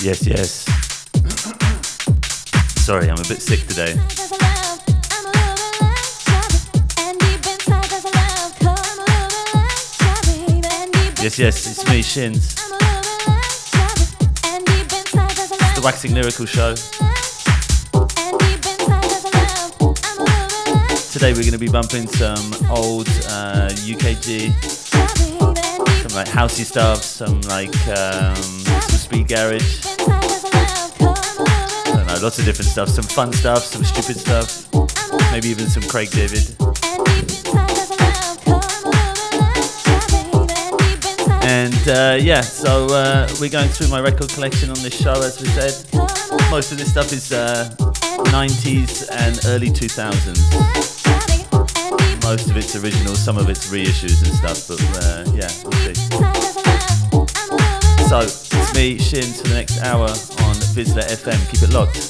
Yes, yes. Sorry, I'm a bit sick today. Yes, yes, it's me, Shins. It's the Waxing Lyrical Show. Today we're going to be bumping some old UKG, some like housey stuff, some like some speed garage. I don't know, lots of different stuff. Some fun stuff, some stupid stuff, maybe even some Craig David. And so we're going through my record collection on this show, as we said. Most of this stuff is 90s and early 2000s. Most of it's original, some of it's reissues and stuff, but we'll see. So, it's me, Shins, for the next hour on Vizla FM. Keep it locked.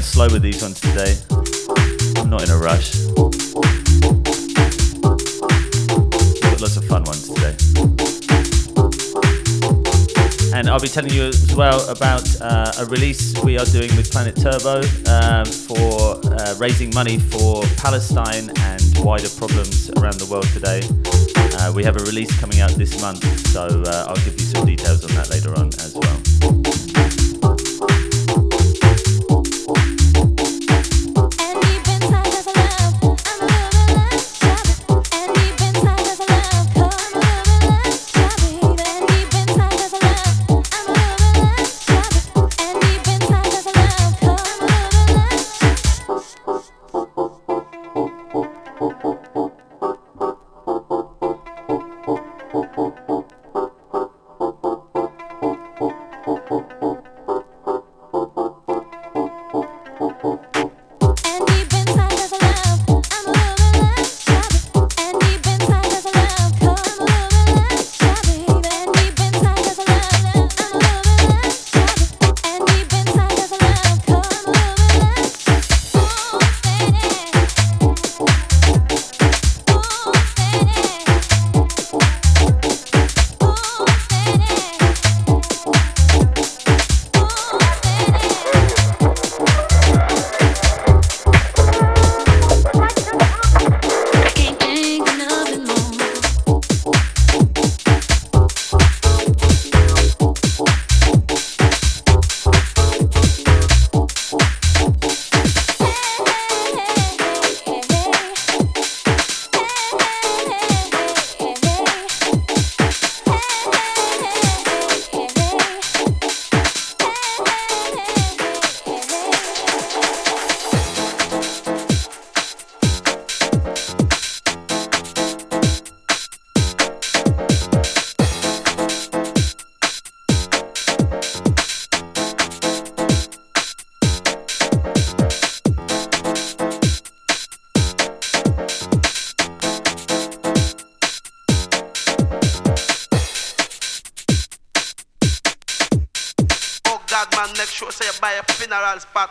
Slow with these ones today. I'm not in a rush. We've got lots of fun ones today. And I'll be telling you as well about a release we are doing with Planet Turbo for raising money for Palestine and wider problems around the world today. We have a release coming out this month, so I'll give you some details on that later on as well. Make sure say you buy a funeral spot.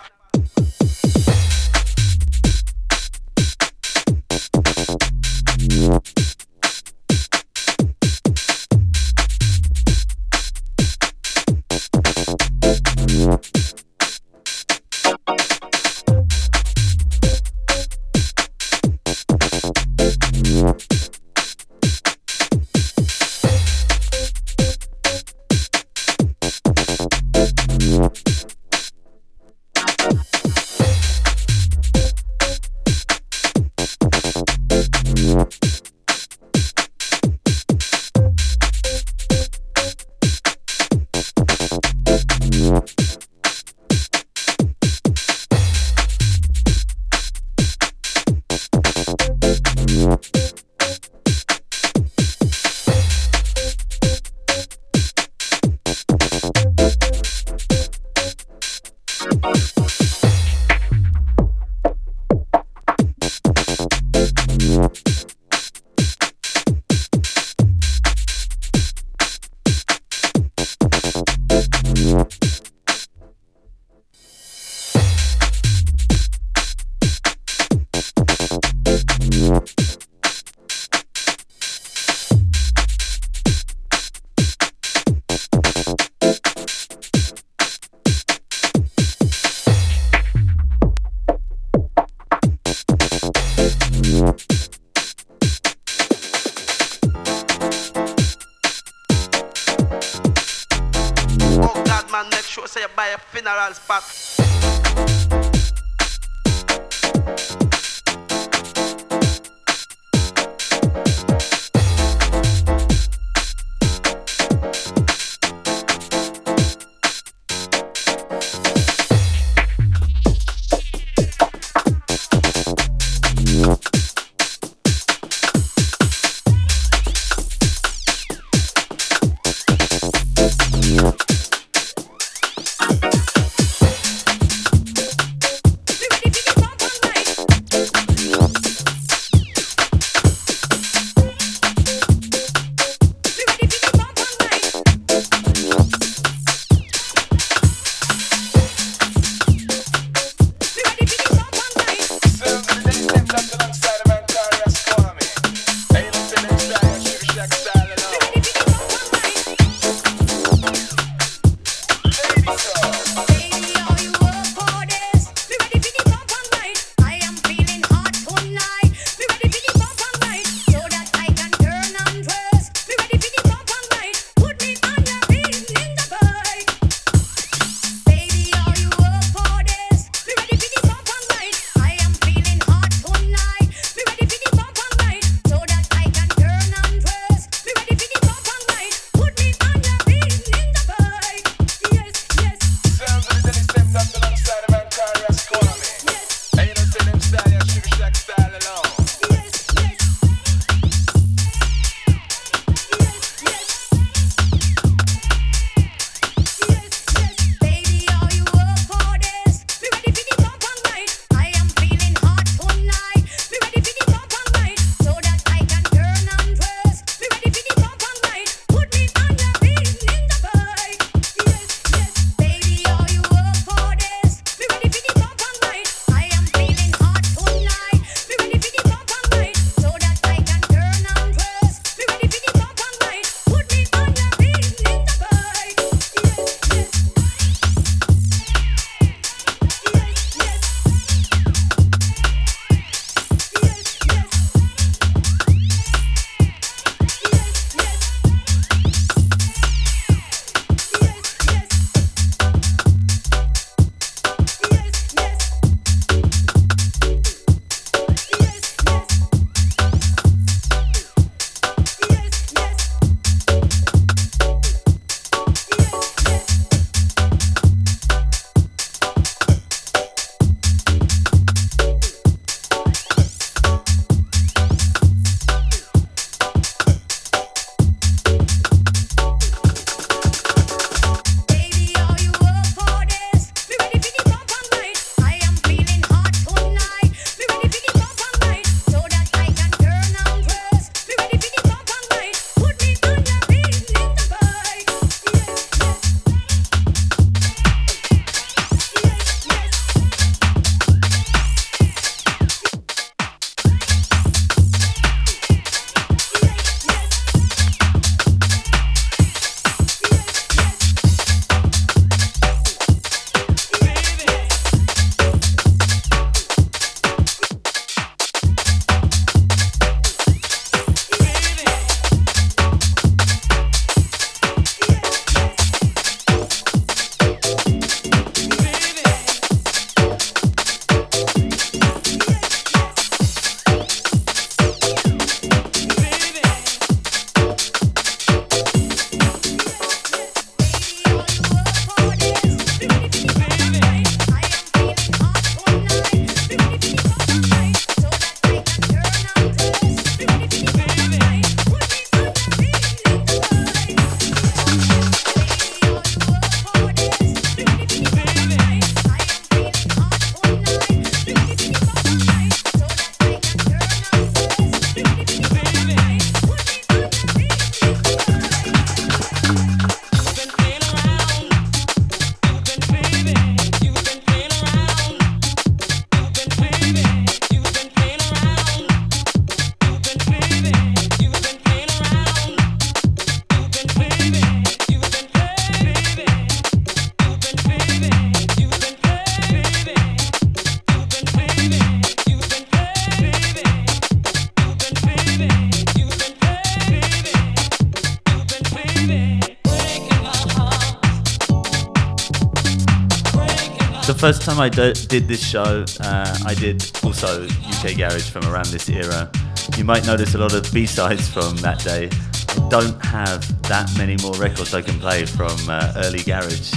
The first time I did this show, I did also UK Garage from around this era. You might notice a lot of B-sides from that day. I don't have that many more records I can play from early Garage.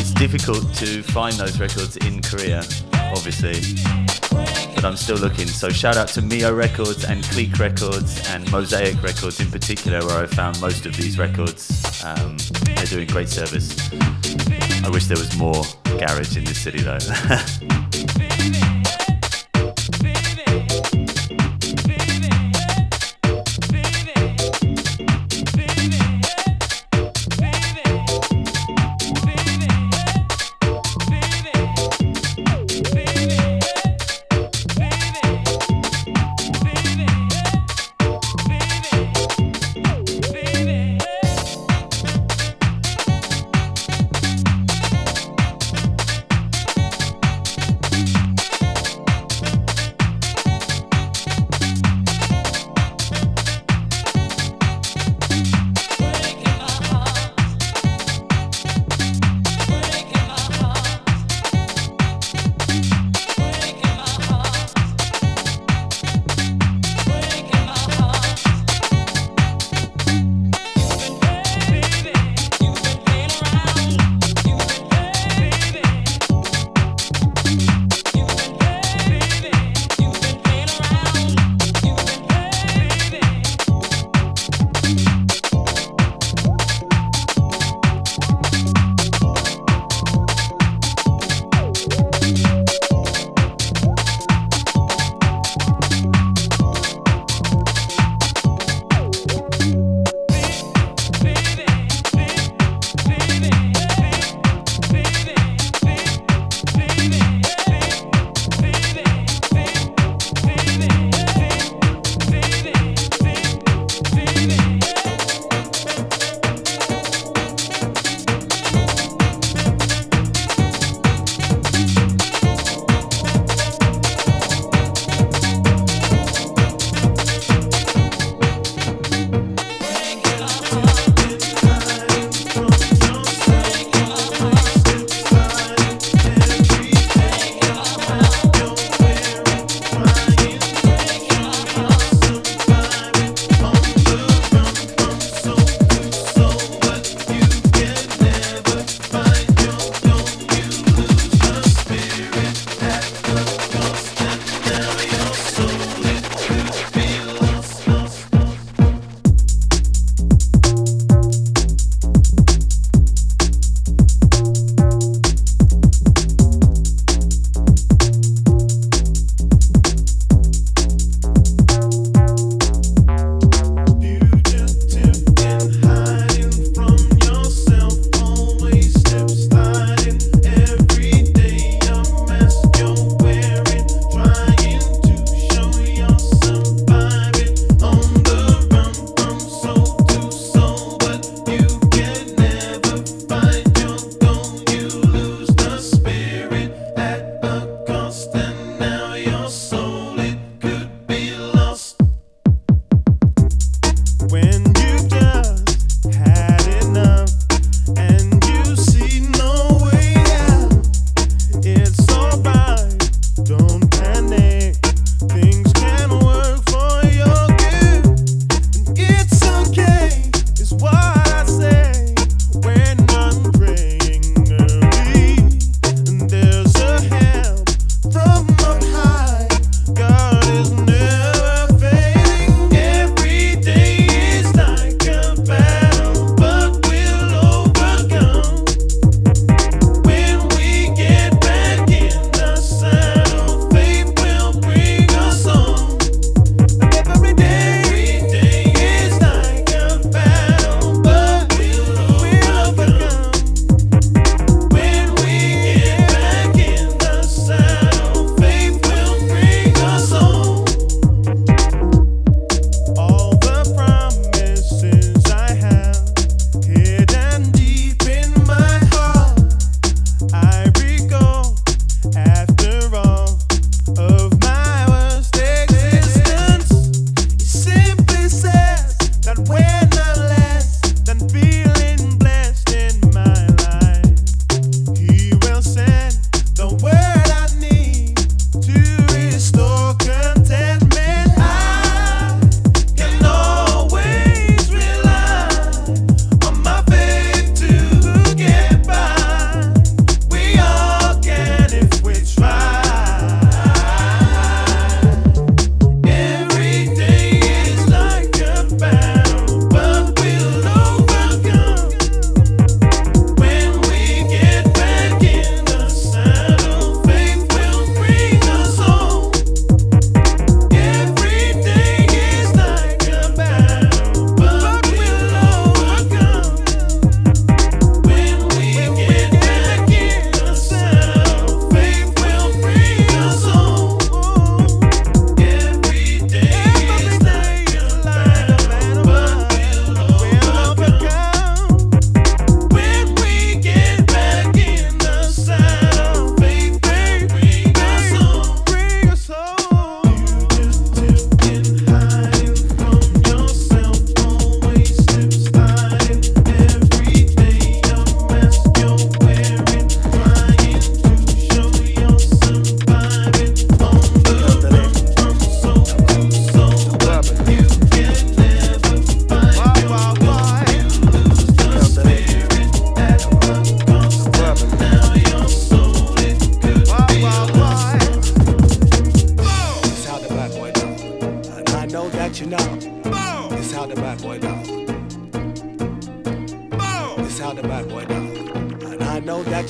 It's difficult to find those records in Korea, obviously, but I'm still looking. So shout out to Mio Records and Cleek Records and Mosaic Records in particular, where I found most of these records. They're doing great service. I wish there was more garage in this city though.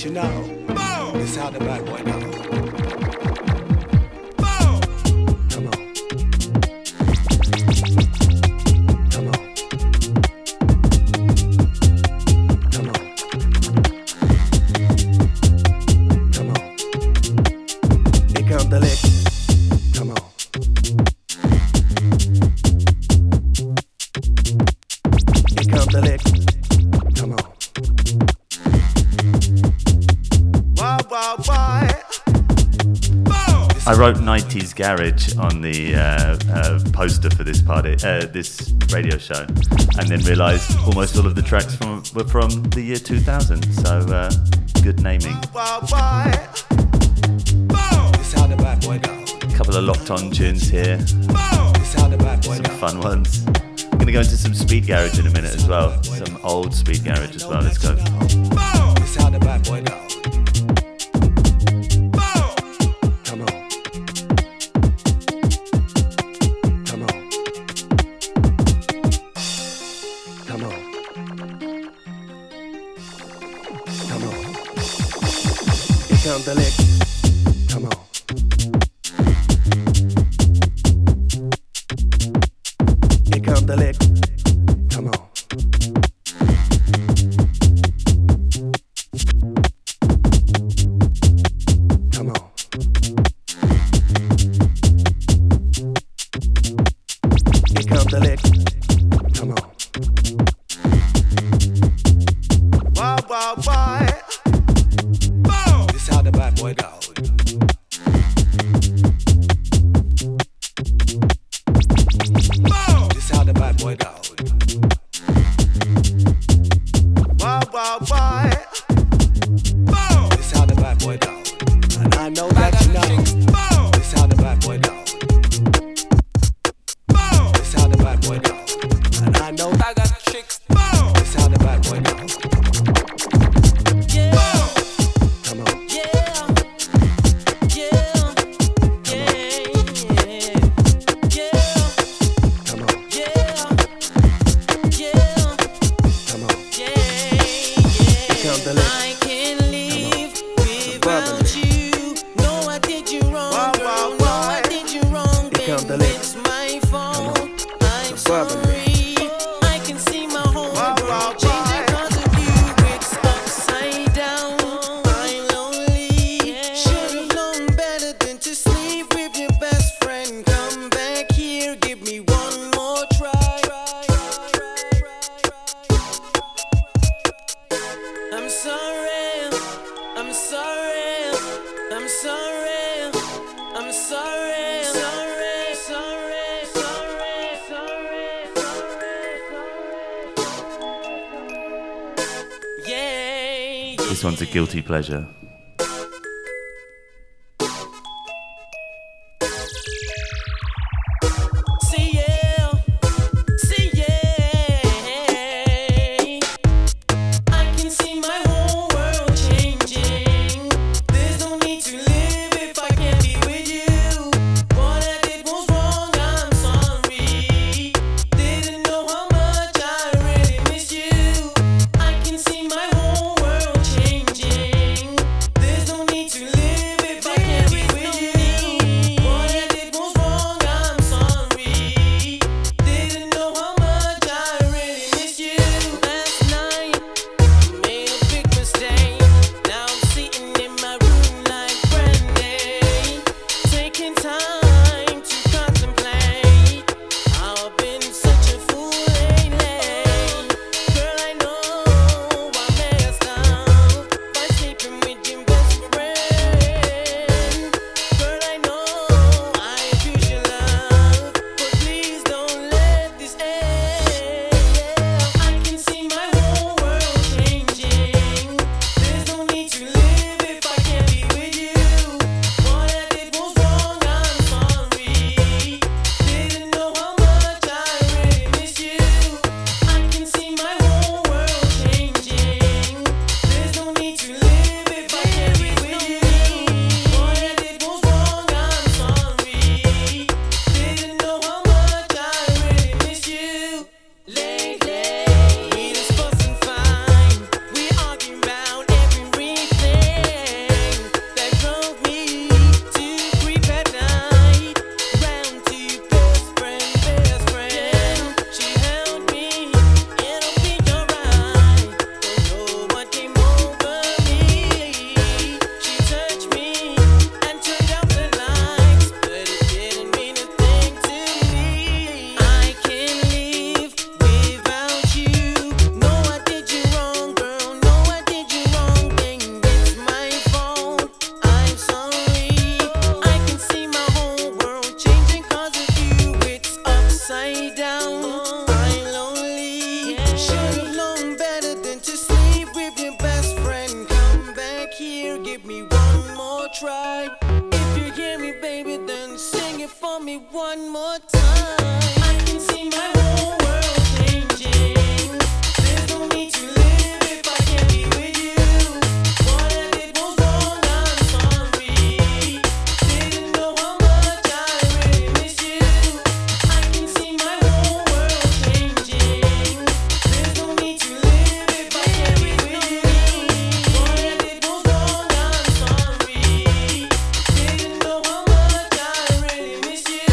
you know, boom. It's how the bad boy know. I wrote 90s Garage on the poster for this party, this radio show, and then realised almost all of the tracks were from the year 2000, so good naming. A couple of locked-on tunes here, some fun ones. I'm going to go into some Speed Garage in a minute as well, some old Speed Garage as well, let's go. This one's a guilty pleasure. give me one more try. If you hear me, baby, then sing it for me one more time. I can see my whole world changing. There's no need to live if I can't be with you. Whatever it was wrong, I'm sorry. Didn't know how much I really miss you. I can see my whole world changing. There's no need to live if I can't be with you. Whatever it was wrong, I'm sorry. Didn't know how much I really miss you.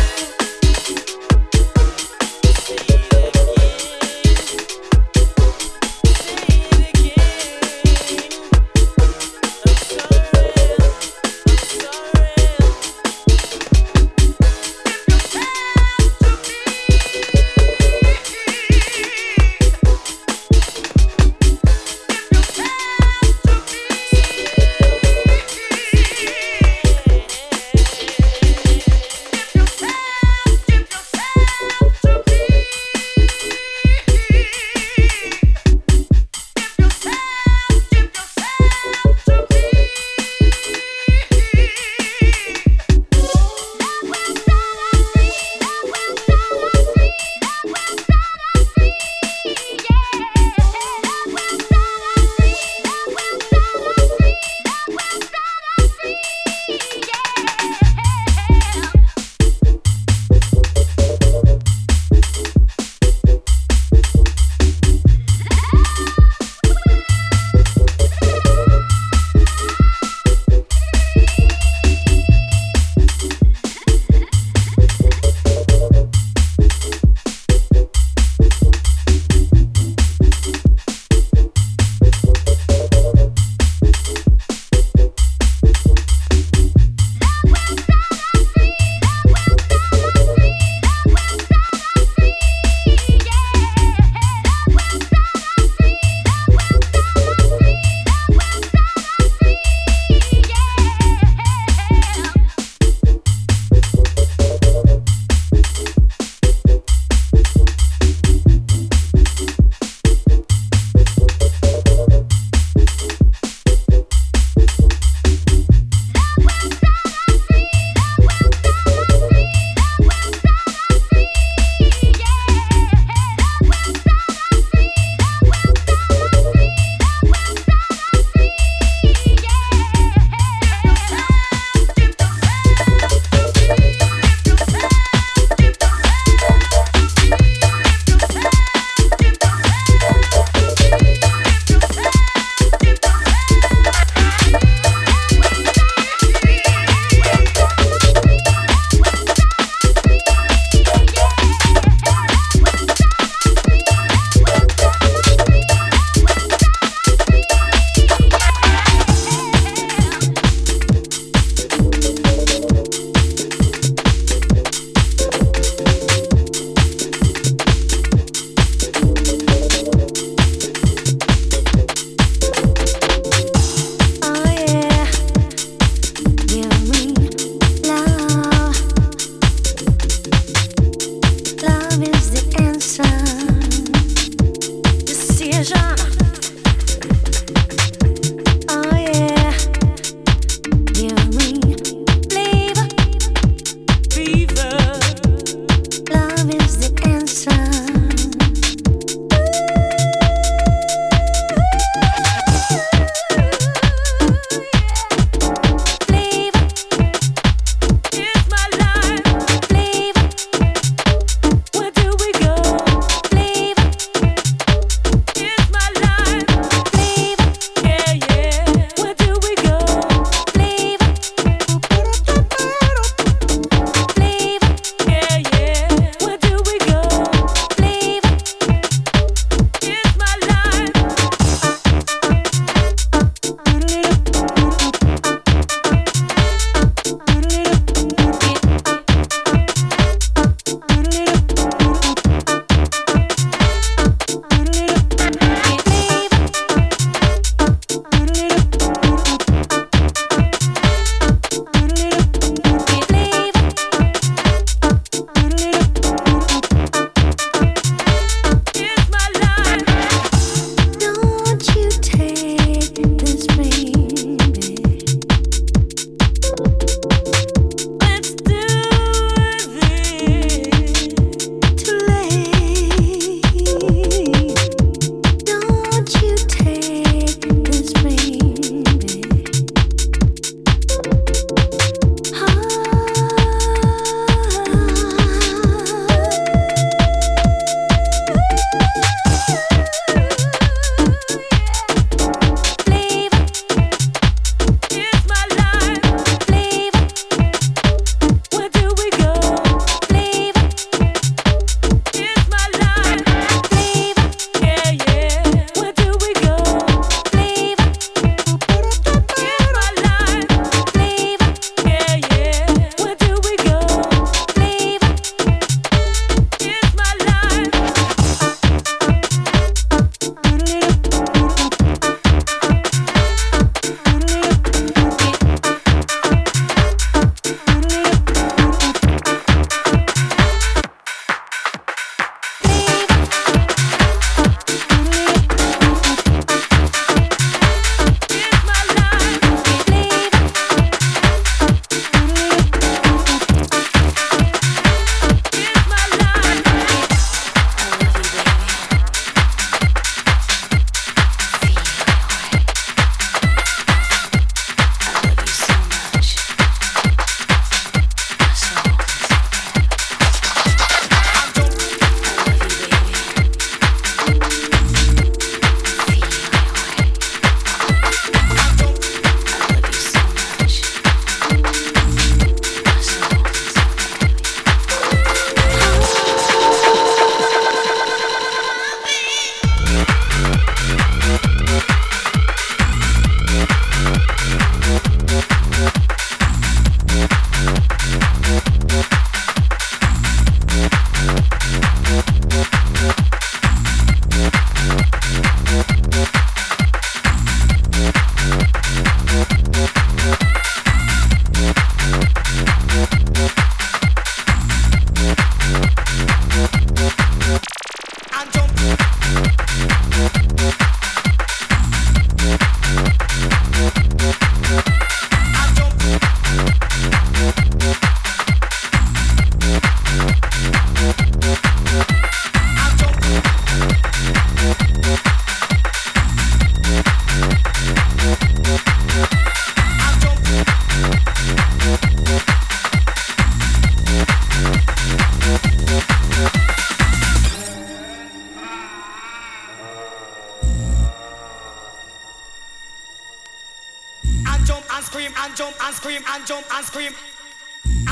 scream and jump and scream and jump and scream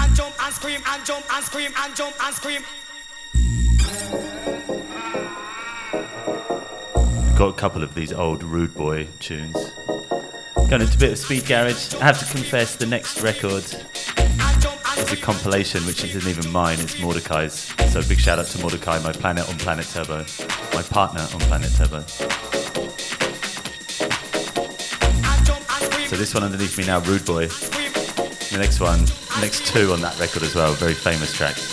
and jump and scream and jump and scream and jump and scream. Got a couple of these old Rude Boy tunes. Going into a bit of speed garage. I have to confess, the next record is a compilation which isn't even mine, it's Mordecai's. So big shout out to Mordecai, my planet on Planet Turbo, my partner on Planet Turbo. So this one underneath me now, Rude Boy. The next one, the next two on that record as well, very famous tracks.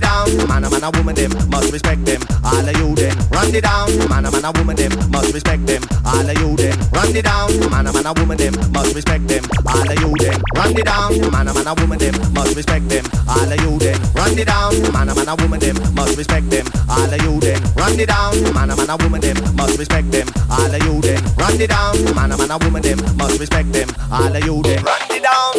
it down. Man a man a woman them must respect them. All of you then run it down. Man a woman them must respect them. All of you then run it down. Man a woman them must respect them. All of you then run it down. Man a woman them must respect them. All of you then run it down. Man a woman them must respect them. All of you then run it down. Man a woman them must respect them. All of you then run it down. Man a woman them must respect them. All of you then run it down.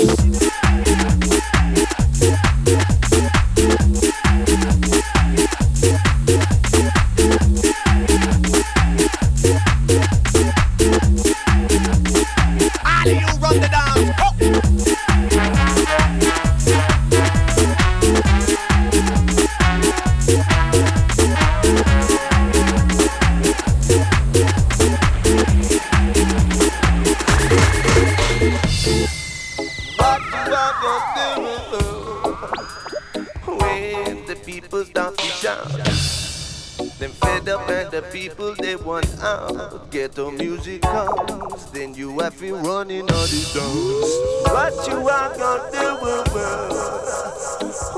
Ghetto music comes, then you have to running on the dance. What you are gonna do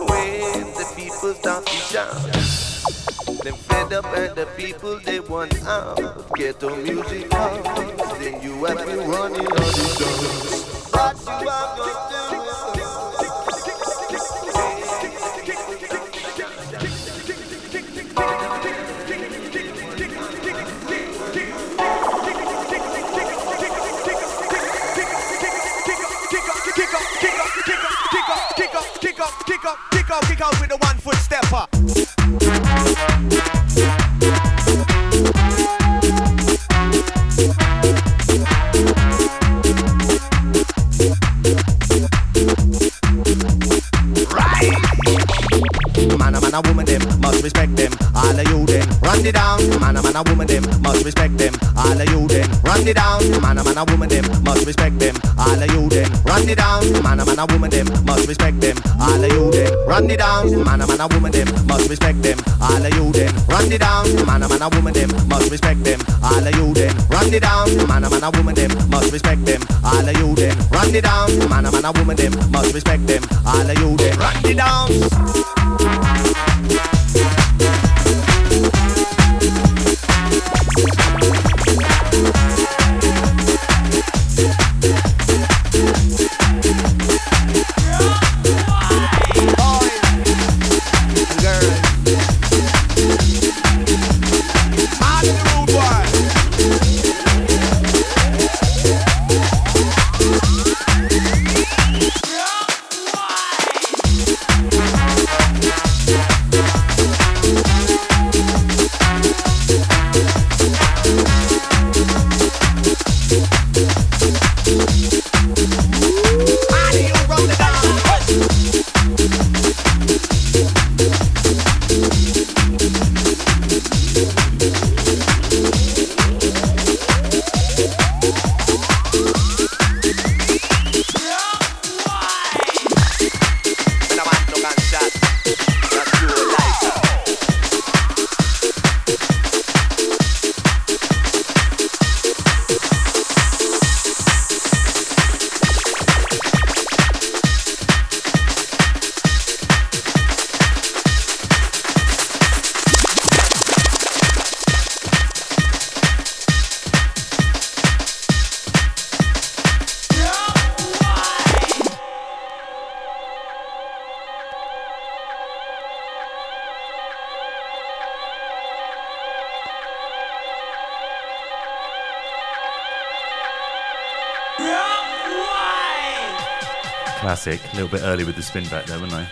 when the people start to shout? Them fed up and the people they want out. Ghetto music comes, then you have to running on the dance. What you are gonna do? Kick out with a 1 foot stepper. Right. Man a woman them must respect them. All of you then run it down. Man a woman them must respect them. All of you then run it down. Man a woman them must respect them. All of you then run it down. Man a woman them must respect them. All of you then run it down. Man a woman them must respect them. All of you then run it down. Man a woman them must respect them. All of you then run it down. Man a woman them must respect them. All of you then run it down. Man a woman them must respect them. All of you then run it down. Classic. A little bit early with the spin back there, wasn't I?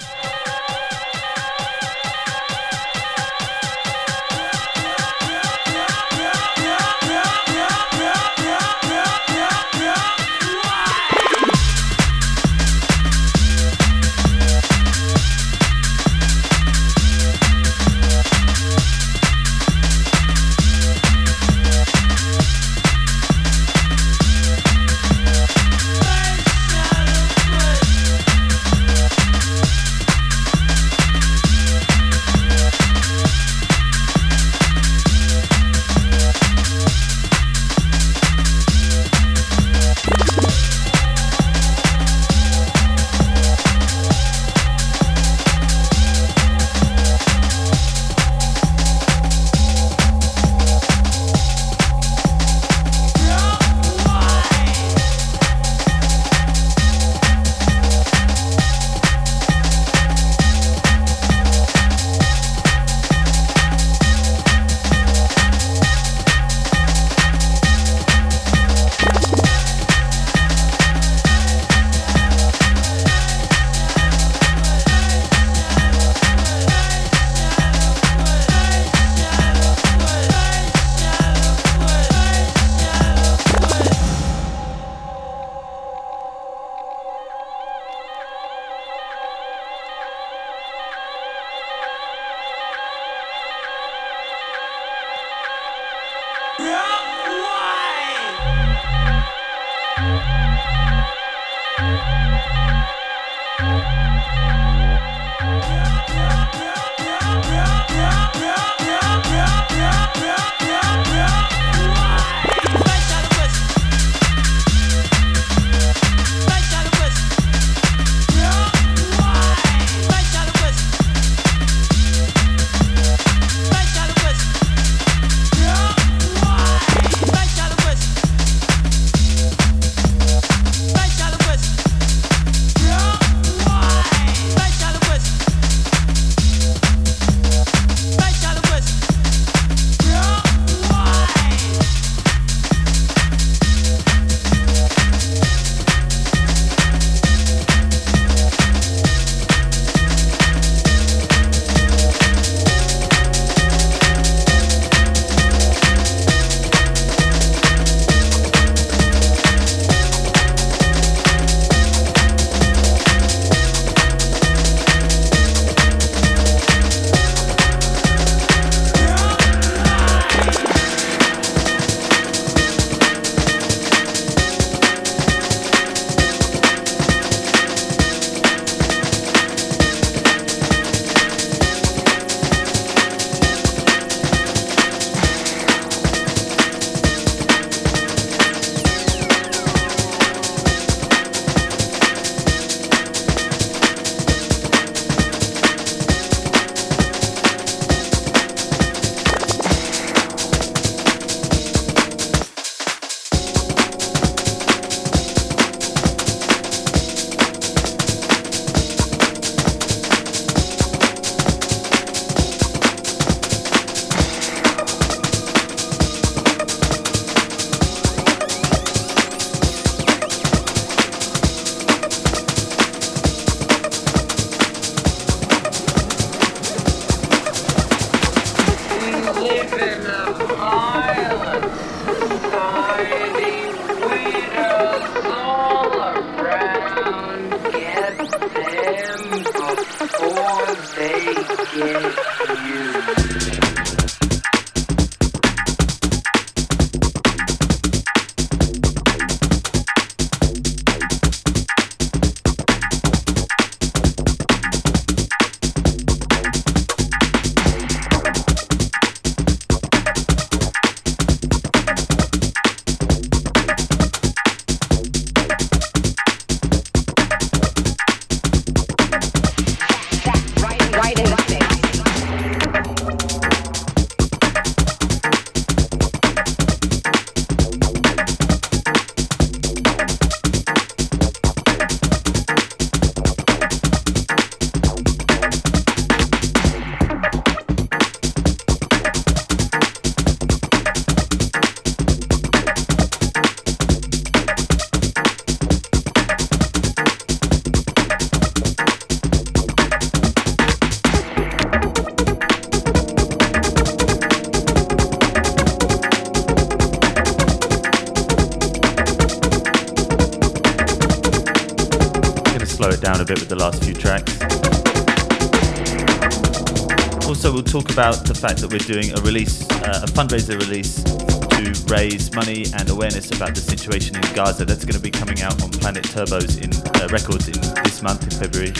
About the fact that we're doing a release, a fundraiser release to raise money and awareness about the situation in Gaza. That's going to be coming out on Planet Turbo's in Records in this month, in February.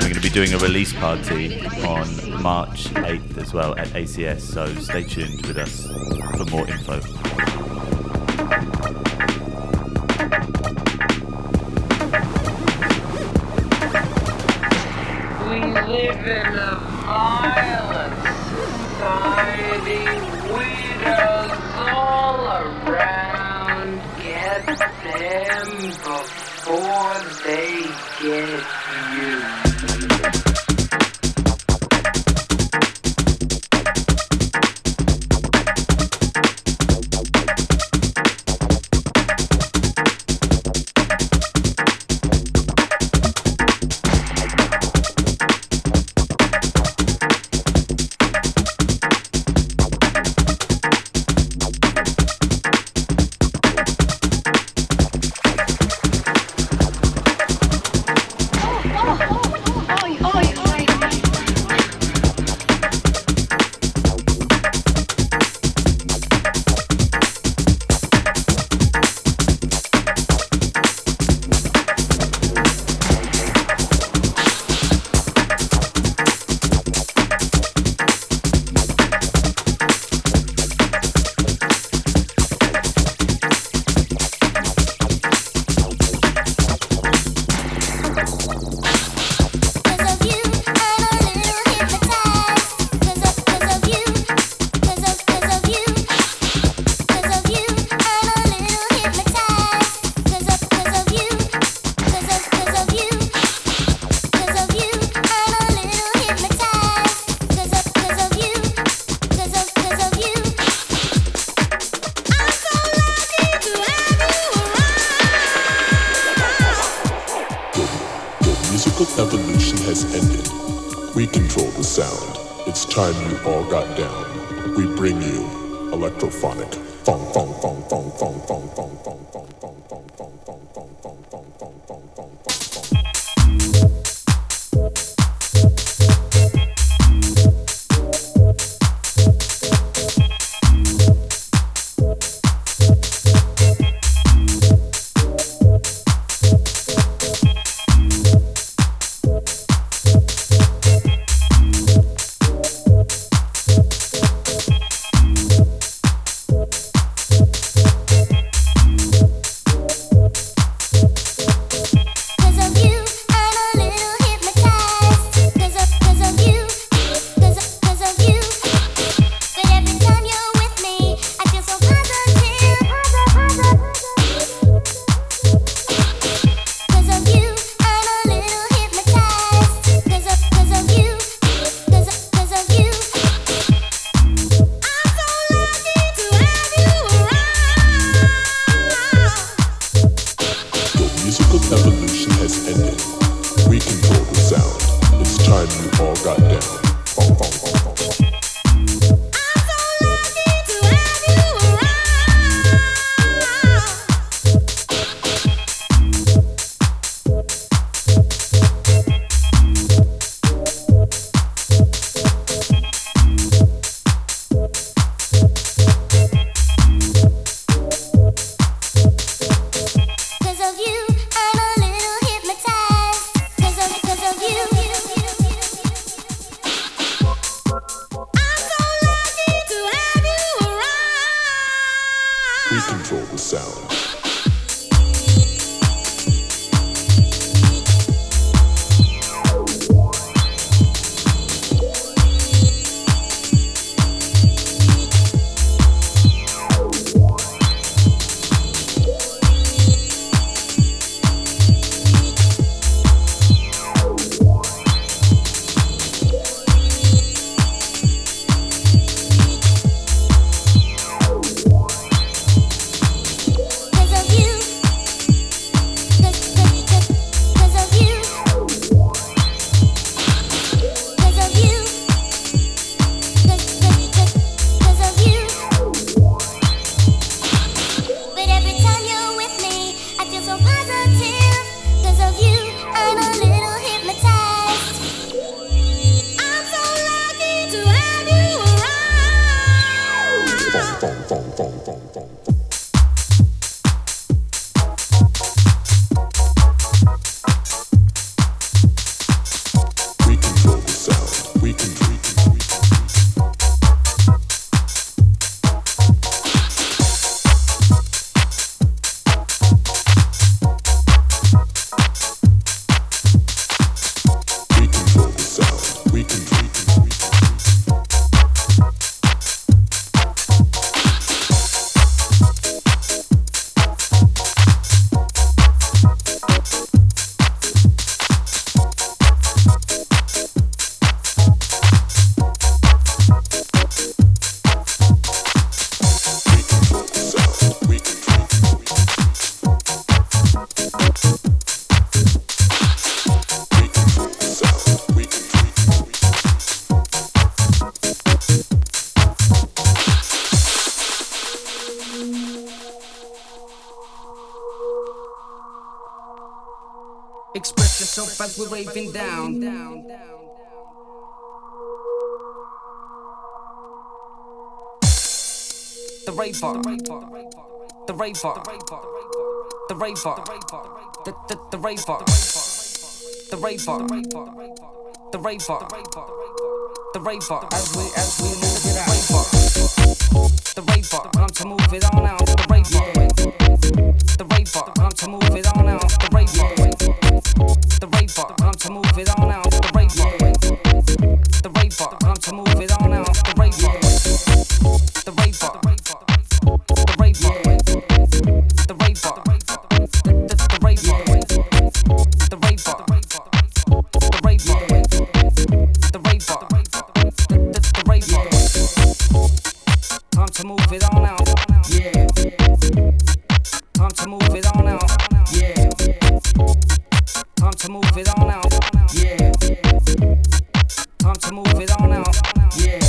We're going to be doing a release party on March 8th as well at ACS, so stay tuned with us for more info. Latin sound. Express yourself as we're waving down. The rave bar, the rave bar, the rave bar, the rave bar, the rave bar, the rave bar, the rave bar. As we move it out, the rave bar. I'm to move it on out. The rave bar, the rave bar. I'm to move it on out. The rave bar. The rave bar, I'm to move it on out. The rave bar, the rave bar, I'm to move it on out. The rave bar, the rave bar, the rave bar, the rave bar, the rave bar, the rave bar, the rave bar, the rave bar, the rave bar. Time to move it on out. Yeah. Time to move it on out. Yeah. Time to move it on out, yeah. Time to move it on out, yeah.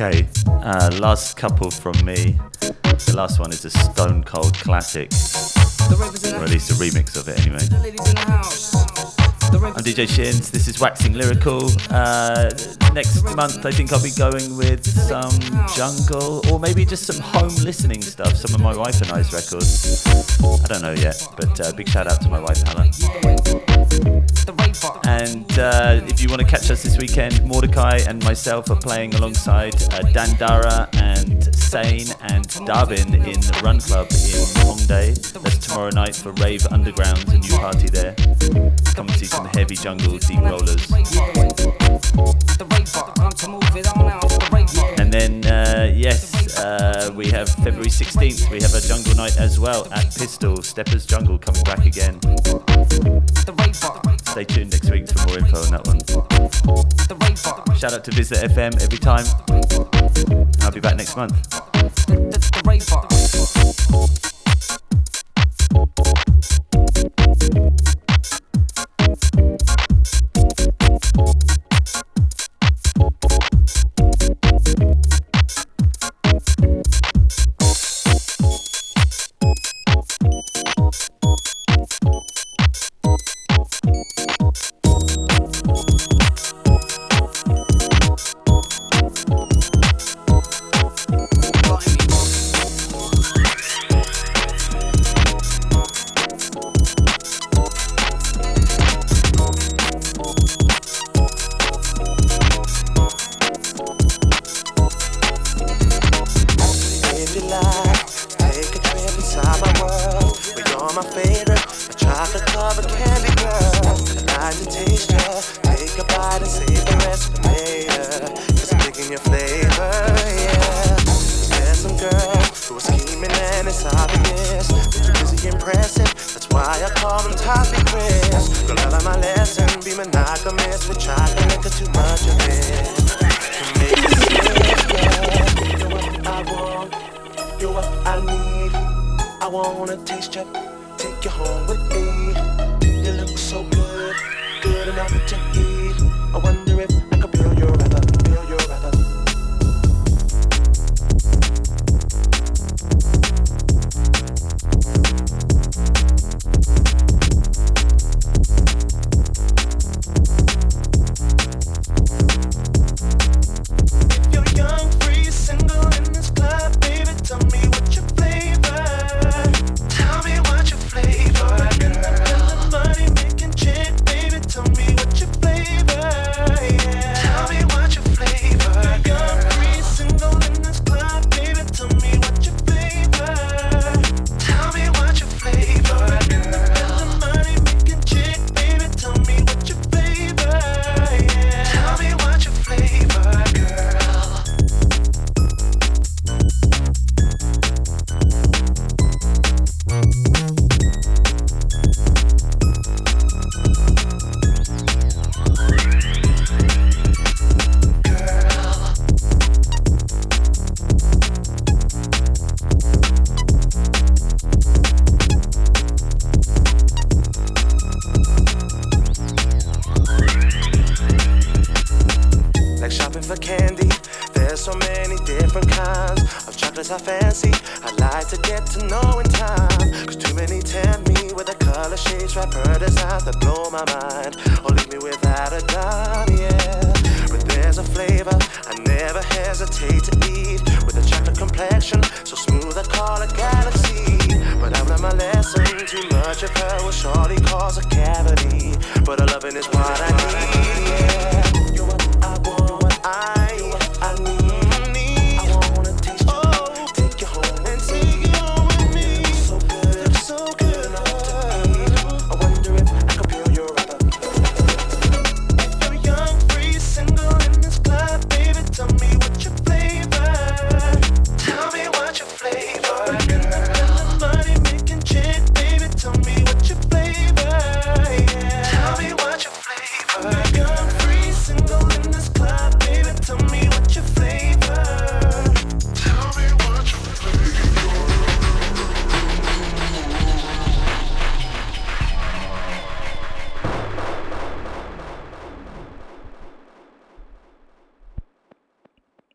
Okay, last couple from me. The last one is a stone cold classic, or at least a remix of it anyway. I'm DJ Shins, this is Waxing Lyrical. Next month I think I'll be going with some jungle, or maybe just some home listening stuff, some of my wife and I's records. I don't know yet, but big shout out to my wife Hala. And if you want to catch us this weekend, Mordecai and myself are playing alongside Dandara and Sane and Dabin in the Run Club in Hongdae. That's tomorrow night for Rave Underground, a new party there. Come see some heavy jungle deep rollers. And then, we have February 16th, we have a jungle night as well at Pistol Steppers Jungle, coming back again. Stay tuned next week for more info on that one. Shout out to Vizla FM every time. I'll be back next month. my favorite. I chocolate covered candy girl. I need to taste her. Take a bite and save the rest for later. Just picking your flavor, yeah. There's some girl who was scheming and it's obvious. But you're busy impressing. That's why I call them topic Chris. Girl, I learned my lesson. Be monogamous with chocolate liquor, too much of it. Can make it sick, yeah. You're what I want. You're what I need. I wanna taste you, take you home with me. You look so good, good enough to eat. I wonder if I could feel your rhythm, feel your rhythm. If you're young, free, single in this club, baby, tell me what you much of her will surely cause a cavity, but her loving is what I need.